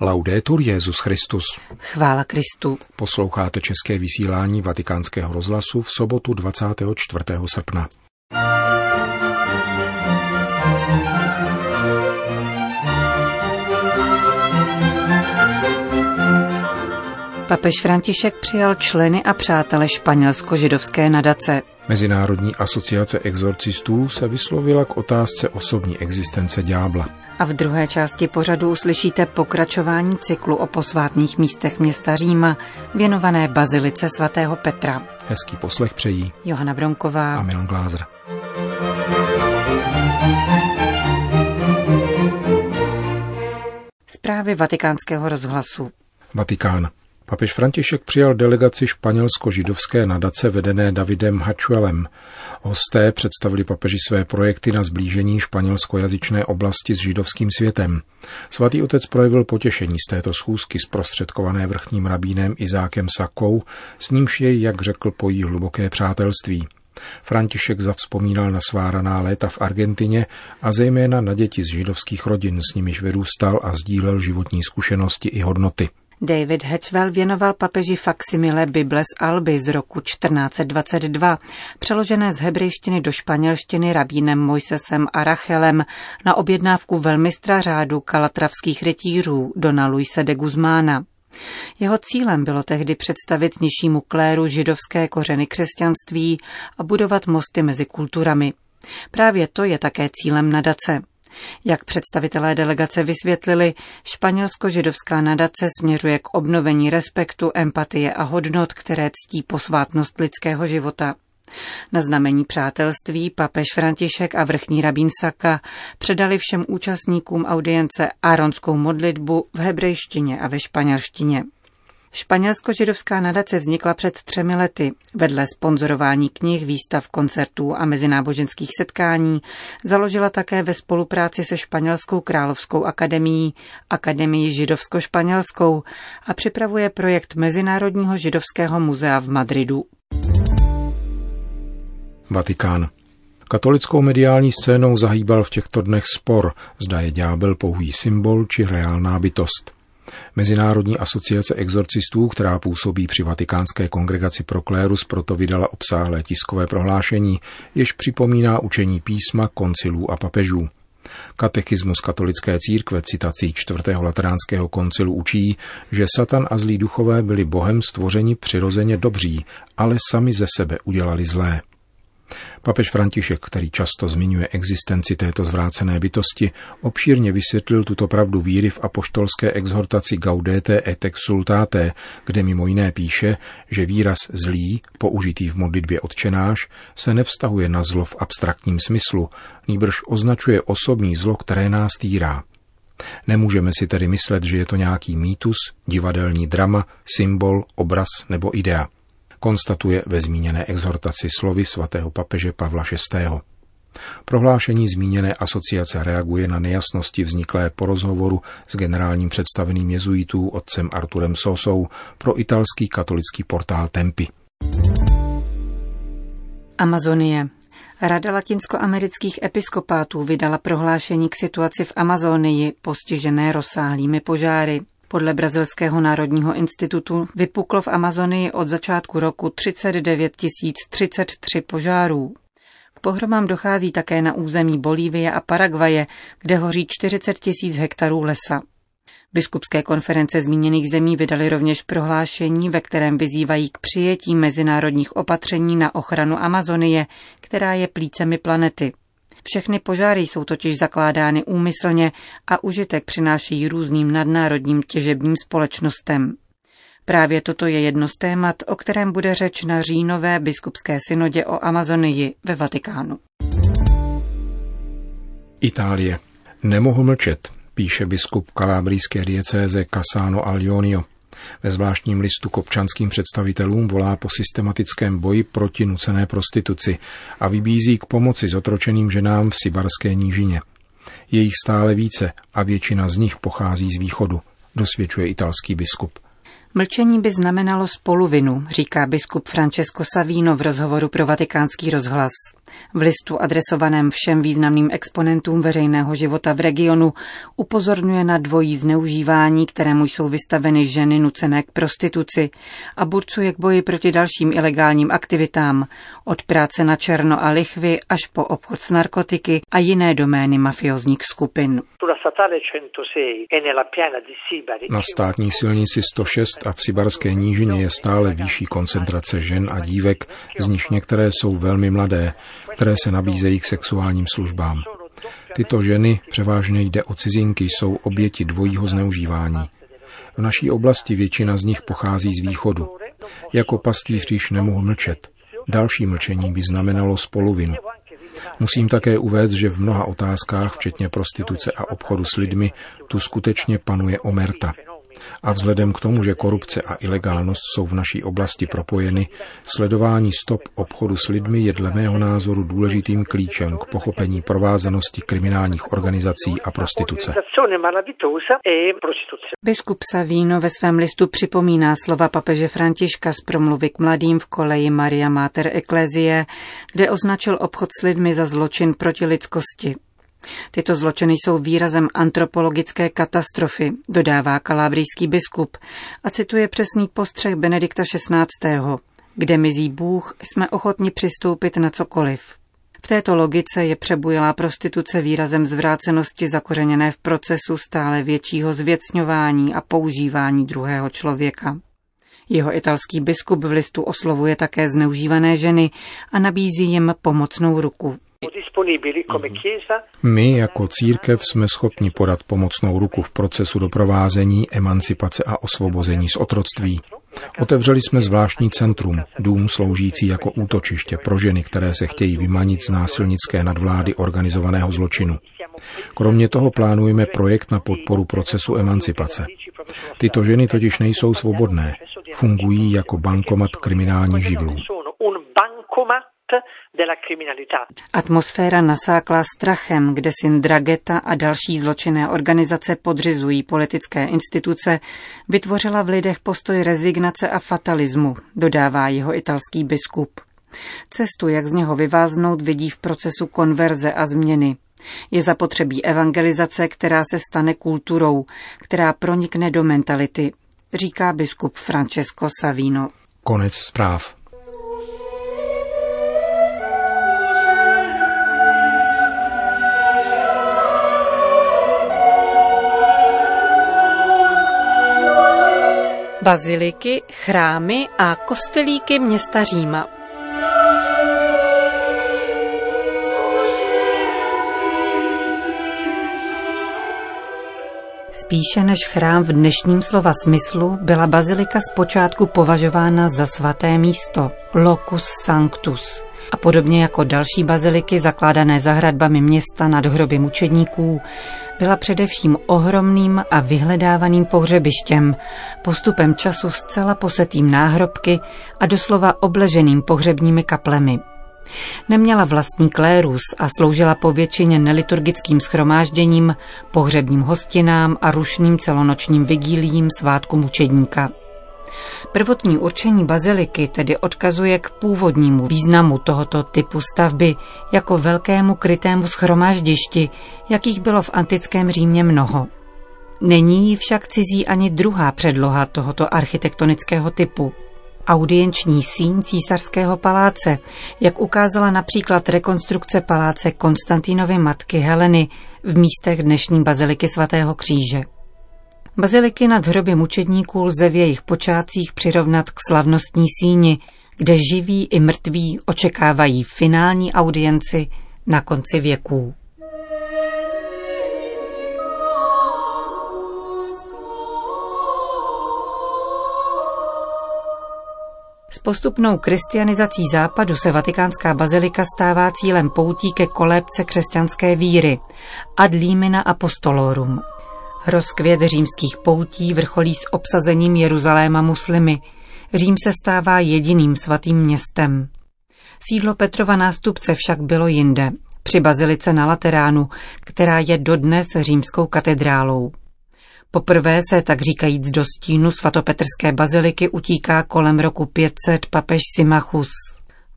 Laudetur Jesus Christus. Chvála Kristu. Posloucháte české vysílání Vatikánského rozhlasu v sobotu 24. srpna. Papež František přijal členy a přátele španělsko-židovské nadace. Mezinárodní asociace exorcistů se vyslovila k otázce osobní existence ďábla. A v druhé části pořadu uslyšíte pokračování cyklu o posvátných místech města Říma, věnované bazilice svatého Petra. Hezký poslech přejí Johana Bronková a Milan Glázer. Zprávy Vatikánského rozhlasu. Vatikán. Papež František přijal delegaci španělsko-židovské nadace vedené Davidem Hatchwellem. Hosté představili papeži své projekty na sblížení španělskojazyčné oblasti s židovským světem. Svatý otec projevil potěšení z této schůzky zprostředkované vrchním rabínem Izákem Sakou, s nímž jej, jak řekl, pojí hluboké přátelství. František zavzpomínal na svá raná léta v Argentině a zejména na děti z židovských rodin, s nimiž vyrůstal a sdílel životní zkušenosti i hodnoty. David Hatchwell věnoval papeži faksimile Bible z Alby z roku 1422, přeložené z hebrejštiny do španělštiny rabínem Mojsesem a Rachelem na objednávku velmistra řádu kalatravských rytířů dona Luise de Guzmána. Jeho cílem bylo tehdy představit nižšímu kléru židovské kořeny křesťanství a budovat mosty mezi kulturami. Právě to je také cílem nadace. Jak představitelé delegace vysvětlili, španělsko-židovská nadace směřuje k obnovení respektu, empatie a hodnot, které ctí posvátnost lidského života. Na znamení přátelství papež František a vrchní rabín Saka předali všem účastníkům audience áronskou modlitbu v hebrejštině a ve španělštině. Španělsko-židovská nadace vznikla před 3 lety. Vedle sponzorování knih, výstav, koncertů a mezináboženských setkání založila také ve spolupráci se Španělskou královskou akademií, Akademii židovsko-španělskou a připravuje projekt Mezinárodního židovského muzea v Madridu. Vatikán. Katolickou mediální scénou zahýbal v těchto dnech spor, zda je ďábel pouhý symbol či reálná bytost. Mezinárodní asociace exorcistů, která působí při Vatikánské kongregaci pro klérus, proto vydala obsáhlé tiskové prohlášení, jež připomíná učení písma, koncilů a papežů. Katechismus katolické církve citací 4. Lateránského koncilu učí, že Satan a zlí duchové byli Bohem stvořeni přirozeně dobří, ale sami ze sebe udělali zlé. Papež František, který často zmiňuje existenci této zvrácené bytosti, obšírně vysvětlil tuto pravdu víry v apoštolské exhortaci Gaudete et exultate, kde mimo jiné píše, že výraz zlý, použitý v modlitbě Otčenáš, se nevztahuje na zlo v abstraktním smyslu, nýbrž označuje osobní zlo, které nás týrá. Nemůžeme si tedy myslet, že je to nějaký mýtus, divadelní drama, symbol, obraz nebo idea. Konstatuje ve zmíněné exhortaci slovy svatého papeže Pavla VI. Prohlášení zmíněné asociace reaguje na nejasnosti vzniklé po rozhovoru s generálním představeným jezuitů otcem Arturem Sosou pro italský katolický portál Tempi. Amazonie. Rada latinskoamerických episkopátů vydala prohlášení k situaci v Amazonii postižené rozsáhlými požáry. Podle Brazilského národního institutu vypuklo v Amazonii od začátku roku 39 033 požárů. K pohromám dochází také na území Bolívie a Paraguaje, kde hoří 40 000 hektarů lesa. Biskupské konference zmíněných zemí vydaly rovněž prohlášení, ve kterém vyzývají k přijetí mezinárodních opatření na ochranu Amazonie, která je plícemi planety. Všechny požáry jsou totiž zakládány úmyslně a užitek přinášejí různým nadnárodním těžebním společnostem. Právě toto je jedno z témat, o kterém bude řeč na říjnové biskupské synodě o Amazonii ve Vatikánu. Itálie. Nemohu mlčet, píše biskup kalábrijské diecéze Cassano Alionio. Ve zvláštním listu k občanským představitelům volá po systematickém boji proti nucené prostituci a vybízí k pomoci zotročeným ženám v sibarské nížině. Je jich stále více a většina z nich pochází z východu, dosvědčuje italský biskup. Mlčení by znamenalo spoluvinu, říká biskup Francesco Savino v rozhovoru pro Vatikánský rozhlas. V listu adresovaném všem významným exponentům veřejného života v regionu upozorňuje na dvojí zneužívání, kterému jsou vystaveny ženy nucené k prostituci, a burcuje k boji proti dalším ilegálním aktivitám, od práce na černo a lichvy až po obchod s narkotiky a jiné domény mafiozních skupin. Na státní silnici 106 a v Sibarské nížině je stále vyšší koncentrace žen a dívek, z nich některé jsou velmi mladé, které se nabízejí k sexuálním službám. Tyto ženy, převážně jde o cizinky, jsou oběti dvojího zneužívání. V naší oblasti většina z nich pochází z východu. Jako pastýř již nemohu mlčet. Další mlčení by znamenalo spoluvinu. Musím také uvést, že v mnoha otázkách, včetně prostituce a obchodu s lidmi, tu skutečně panuje omerta. A vzhledem k tomu, že korupce a ilegálnost jsou v naší oblasti propojeny, sledování stop obchodu s lidmi je dle mého názoru důležitým klíčem k pochopení provázanosti kriminálních organizací a prostituce. Biskup Savino ve svém listu připomíná slova papeže Františka z promluvy k mladým v koleji Maria Mater Ecclesiae, kde označil obchod s lidmi za zločin proti lidskosti. Tyto zločiny jsou výrazem antropologické katastrofy, dodává kalábrijský biskup a cituje přesný postřeh Benedikta XVI. Kde mizí Bůh, jsme ochotni přistoupit na cokoliv. V této logice je přebujelá prostituce výrazem zvrácenosti zakořeněné v procesu stále většího zvěcňování a používání druhého člověka. Jeho italský biskup v listu oslovuje také zneužívané ženy a nabízí jim pomocnou ruku. My jako církev jsme schopni podat pomocnou ruku v procesu doprovázení, emancipace a osvobození z otroctví. Otevřeli jsme zvláštní centrum, dům sloužící jako útočiště pro ženy, které se chtějí vymanit z násilnické nadvlády organizovaného zločinu. Kromě toho plánujeme projekt na podporu procesu emancipace. Tyto ženy totiž nejsou svobodné, fungují jako bankomat kriminálních živlů. Atmosféra nasáklá strachem, kde si Ndragheta a další zločinné organizace podřizují politické instituce, vytvořila v lidech postoj rezignace a fatalismu, dodává jeho italský biskup. Cestu, jak z něho vyváznout, vidí v procesu konverze a změny. Je zapotřebí evangelizace, která se stane kulturou, která pronikne do mentality, říká biskup Francesco Savino. Konec zpráv. Baziliky, chrámy a kostelíky města Říma. Spíše než chrám v dnešním slova smyslu byla bazilika zpočátku považována za svaté místo, locus sanctus, a podobně jako další baziliky zakládané za hradbami města nad hroby mučedníků, byla především ohromným a vyhledávaným pohřebištěm, postupem času zcela posetým náhrobky a doslova obleženým pohřebními kaplemi. Neměla vlastní klérus a sloužila povětšině neliturgickým shromážděním, pohřebním hostinám a rušným celonočním vigíliím svátku mučedníka. Prvotní určení baziliky tedy odkazuje k původnímu významu tohoto typu stavby jako velkému krytému shromáždišti, jakých bylo v antickém Římě mnoho. Není jí však cizí ani druhá předloha tohoto architektonického typu. Audienční síň císařského paláce, jak ukázala například rekonstrukce paláce Konstantinovy matky Heleny v místech dnešní baziliky svatého Kříže. Baziliky nad hroby mučedníků lze v jejich počátcích přirovnat k slavnostní síni, kde živí i mrtví očekávají finální audienci na konci věků. S postupnou kristianizací západu se vatikánská bazilika stává cílem poutí ke kolébce křesťanské víry ad limina apostolorum. Rozkvět římských poutí vrcholí s obsazením Jeruzaléma muslimy. Řím se stává jediným svatým městem. Sídlo Petrova nástupce však bylo jinde, při bazilice na Lateránu, která je dodnes římskou katedrálou. Poprvé se, tak říkajíc, do stínu svatopetrské baziliky utíká kolem roku 500 papež Simachus.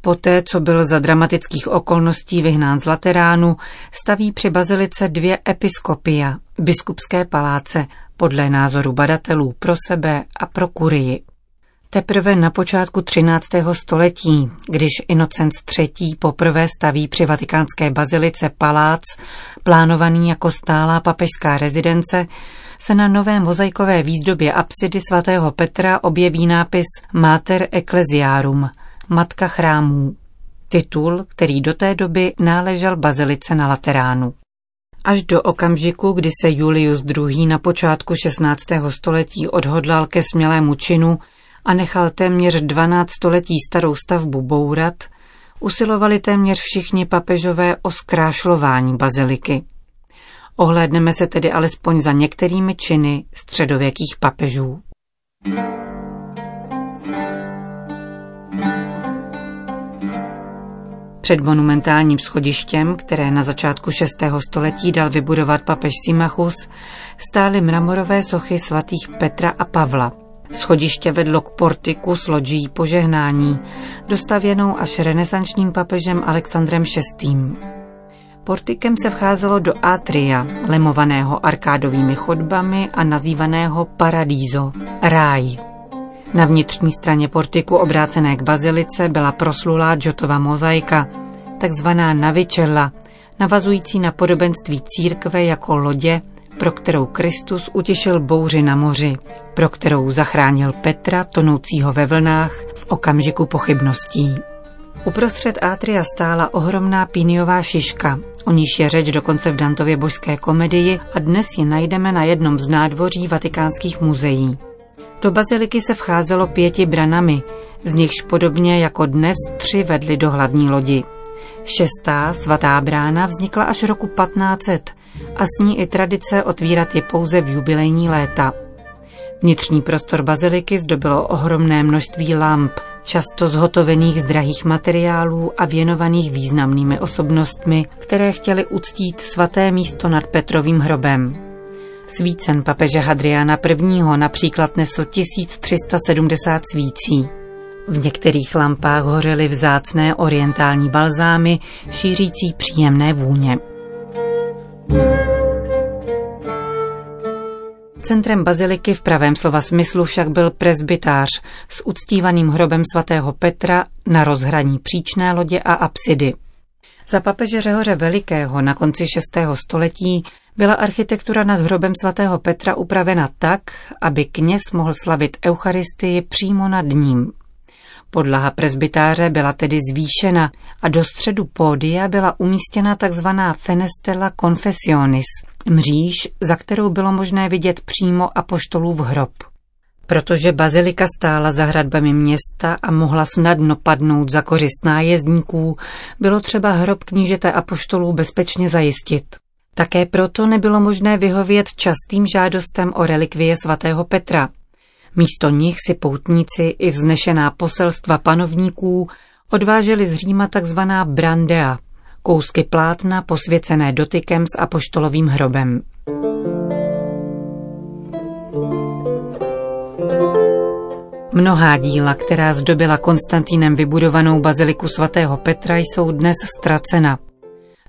Poté, co byl za dramatických okolností vyhnán z Lateránu, staví při bazilice dvě episkopia, biskupské paláce, podle názoru badatelů pro sebe a pro kurii. Teprve na počátku 13. století, když Innocent III. Poprvé staví při vatikánské bazilice palác, plánovaný jako stálá papežská rezidence, se na nové mozaikové výzdobě apsidy svatého Petra objeví nápis Mater Ecclesiarum, matka chrámů, titul, který do té doby náležel bazilice na Lateránu. Až do okamžiku, kdy se Julius II. Na počátku 16. století odhodlal ke smělému činu a nechal téměř 12 století starou stavbu bourat, usilovali téměř všichni papežové o zkrášlování baziliky. Ohlédneme se tedy alespoň za některými činy středověkých papežů. Před monumentálním schodištěm, které na začátku 6. století dal vybudovat papež Simachus, stály mramorové sochy svatých Petra a Pavla. Schodiště vedlo k portiku s lodží požehnání, dostavěnou až renesančním papežem Alexandrem VI. Portikem se vcházelo do atria, lemovaného arkádovými chodbami a nazývaného paradiso, ráj. Na vnitřní straně portiku obrácené k bazilice byla proslulá Giotova mozaika, takzvaná navicella, navazující na podobenství církve jako lodě, pro kterou Kristus utěšil bouři na moři, pro kterou zachránil Petra, tonoucího ve vlnách, v okamžiku pochybností. Uprostřed atria stála ohromná píniová šiška, o níž je řeč dokonce v Dantově božské komedii a dnes ji najdeme na jednom z nádvoří vatikánských muzeí. Do baziliky se vcházelo 5 branami, z nichž podobně jako dnes 3 vedly do hlavní lodi. 6. svatá brána vznikla až roku 1500 a s ní i tradice otvírat je pouze v jubilejní léta. Vnitřní prostor baziliky zdobilo ohromné množství lamp, často zhotovených z drahých materiálů a věnovaných významnými osobnostmi, které chtěly uctít svaté místo nad Petrovým hrobem. Svícen papeže Hadriána I. například nesl 1370 svící. V některých lampách hořely vzácné orientální balzámy, šířící příjemné vůně. Centrem baziliky v pravém slova smyslu však byl presbytář s uctívaným hrobem svatého Petra na rozhraní příčné lodě a apsidy. Za papeže Řehoře Velikého na konci 6. století byla architektura nad hrobem svatého Petra upravena tak, aby kněz mohl slavit eucharistii přímo nad ním. Podlaha presbytáře byla tedy zvýšena a do středu pódia byla umístěna tzv. Fenestella confessionis, mříž, za kterou bylo možné vidět přímo apoštolův hrob. Protože bazilika stála za hradbami města a mohla snadno padnout za kořist nájezdníků, bylo třeba hrob knížete apoštolů bezpečně zajistit. Také proto nebylo možné vyhovět častým žádostem o relikvie svatého Petra. Místo nich si poutníci i vznešená poselstva panovníků odváželi z Říma takzvaná brandea, kousky plátna posvěcené dotykem s apoštolovým hrobem. Mnohá díla, která zdobila Konstantinem vybudovanou baziliku svatého Petra, jsou dnes ztracena.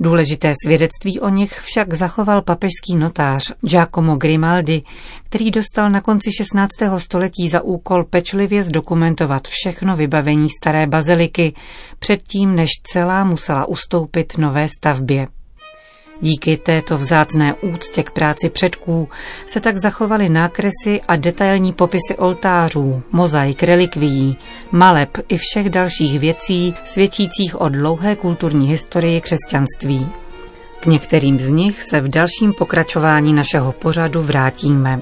Důležité svědectví o nich však zachoval papežský notář Giacomo Grimaldi, který dostal na konci 16. století za úkol pečlivě zdokumentovat všechno vybavení staré baziliky, předtím než celá musela ustoupit nové stavbě. Díky této vzácné úctě k práci předků se tak zachovaly nákresy a detailní popisy oltářů, mozaik, relikvií, maleb i všech dalších věcí svědčících o dlouhé kulturní historii křesťanství. K některým z nich se v dalším pokračování našeho pořadu vrátíme.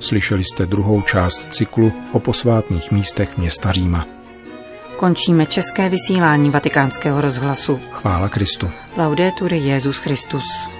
Slyšeli jste druhou část cyklu o posvátných místech města Říma. Končíme české vysílání Vatikánského rozhlasu. Chvála Kristu. Laudetur Jesus Christus.